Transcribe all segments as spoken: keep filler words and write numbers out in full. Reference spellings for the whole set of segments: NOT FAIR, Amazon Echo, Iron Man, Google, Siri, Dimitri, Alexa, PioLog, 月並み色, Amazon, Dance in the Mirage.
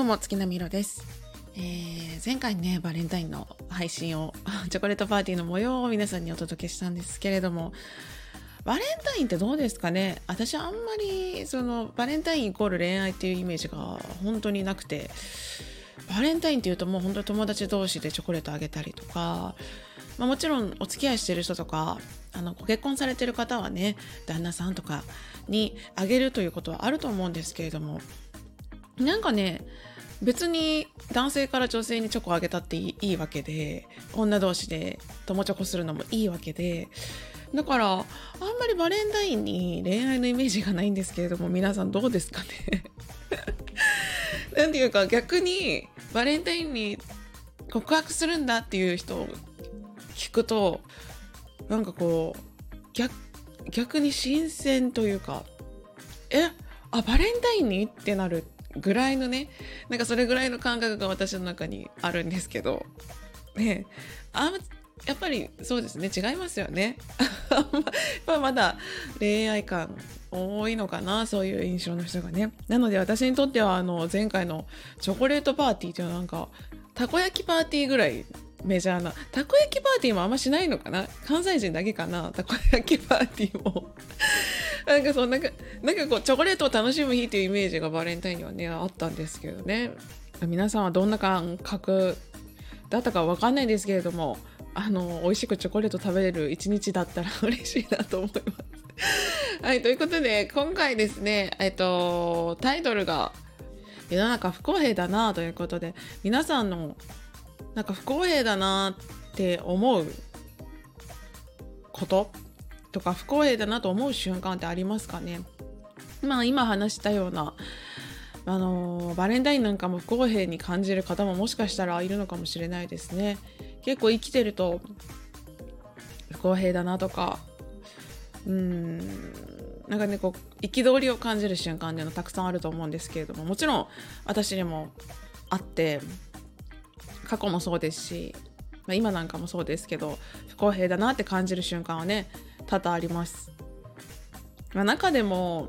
どうも月並みろです。えー、前回ねバレンタインの配信をチョコレートパーティーの模様を皆さんにお届けしたんですけれども、バレンタインってどうですかね。私あんまりそのバレンタインイコール恋愛っていうイメージが本当になくて、バレンタインっていうともう本当に友達同士でチョコレートあげたりとか、まあ、もちろんお付き合いしてる人とかあのご結婚されてる方はね旦那さんとかにあげるということはあると思うんですけれども、なんかね別に男性から女性にチョコあげたっていいわけで、女同士で友チョコするのもいいわけで、だからあんまりバレンタインに恋愛のイメージがないんですけれども、皆さんどうですかねなんていうか逆にバレンタインに告白するんだっていう人を聞くとなんかこう 逆, 逆に新鮮というか、えあバレンタインにってなるぐらいのね、なんかそれぐらいの感覚が私の中にあるんですけどね。あやっぱりそうですね、違いますよねま, まだ恋愛感多いのかな、そういう印象の人がね。なので私にとってはあの前回のチョコレートパーティーというのはなんかたこ焼きパーティーぐらいメジャーな、たこ焼きパーティーもあんましないのかな、関西人だけかなたこ焼きパーティーもなんかそんな、なんかこうチョコレートを楽しむ日というイメージがバレンタインにはねあったんですけどね。皆さんはどんな感覚だったかわかんないですけれども、あの美味しくチョコレート食べれる一日だったら嬉しいなと思いますはい、ということで今回ですね、えっとタイトルが世の中不公平だなということで、皆さんのなんか不公平だなって思うこととか不公平だなと思う瞬間ってありますかね。まあ今話したようなあのバレンタインなんかも不公平に感じる方ももしかしたらいるのかもしれないですね。結構生きてると不公平だなとか、うーんなんかねこう憤りを感じる瞬間っていうのたくさんあると思うんですけれども、もちろん私にもあって過去もそうですし、まあ、今なんかもそうですけど不公平だなって感じる瞬間はね多々あります。まあ、中でも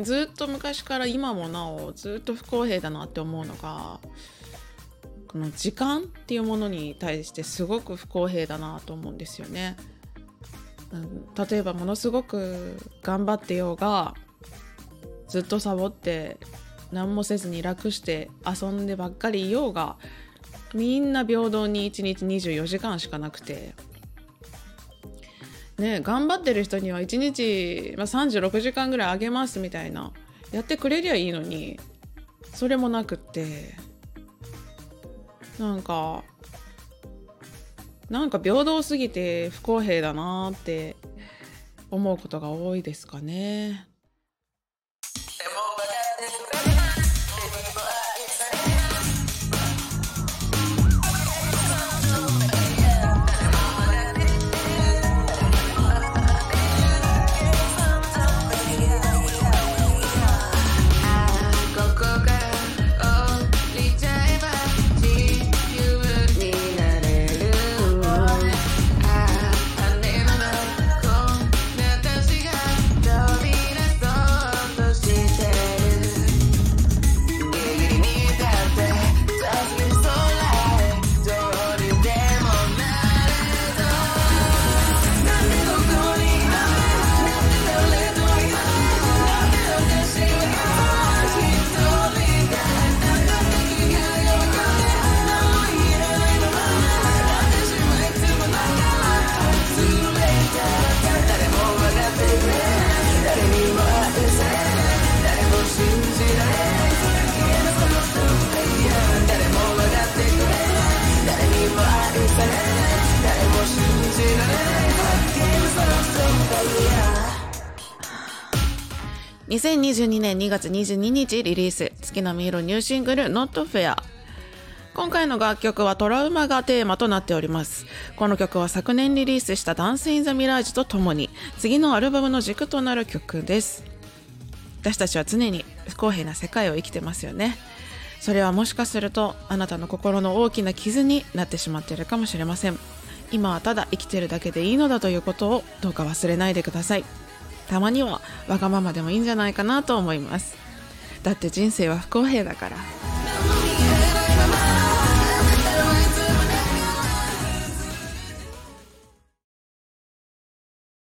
ずっと昔から今もなおずっと不公平だなって思うのが、この時間っていうものに対してすごく不公平だなと思うんですよね。うん、例えばものすごく頑張ってようがずっとサボって何もせずに楽して遊んでばっかりいようが、みんな平等にいちにちにじゅうよじかんしかなくてね、頑張ってる人にはいちにち、まあ、さんじゅうろくじかんぐらいあげますみたいな、やってくれりゃいいのにそれもなくって、なんかなんか平等すぎて不公平だなって思うことが多いですかね。にせんにじゅうにねんにがつにじゅうににちリリース、月並み色ニューシングル ノット フェア。 今回の楽曲はトラウマがテーマとなっております。この曲は昨年リリースした Dance in the Mirage とともに次のアルバムの軸となる曲です。私たちは常に不公平な世界を生きてますよね。それはもしかするとあなたの心の大きな傷になってしまっているかもしれません。今はただ生きているだけでいいのだということをどうか忘れないでください。たまにはわがままでもいいんじゃないかなと思います。だって人生は不公平だから。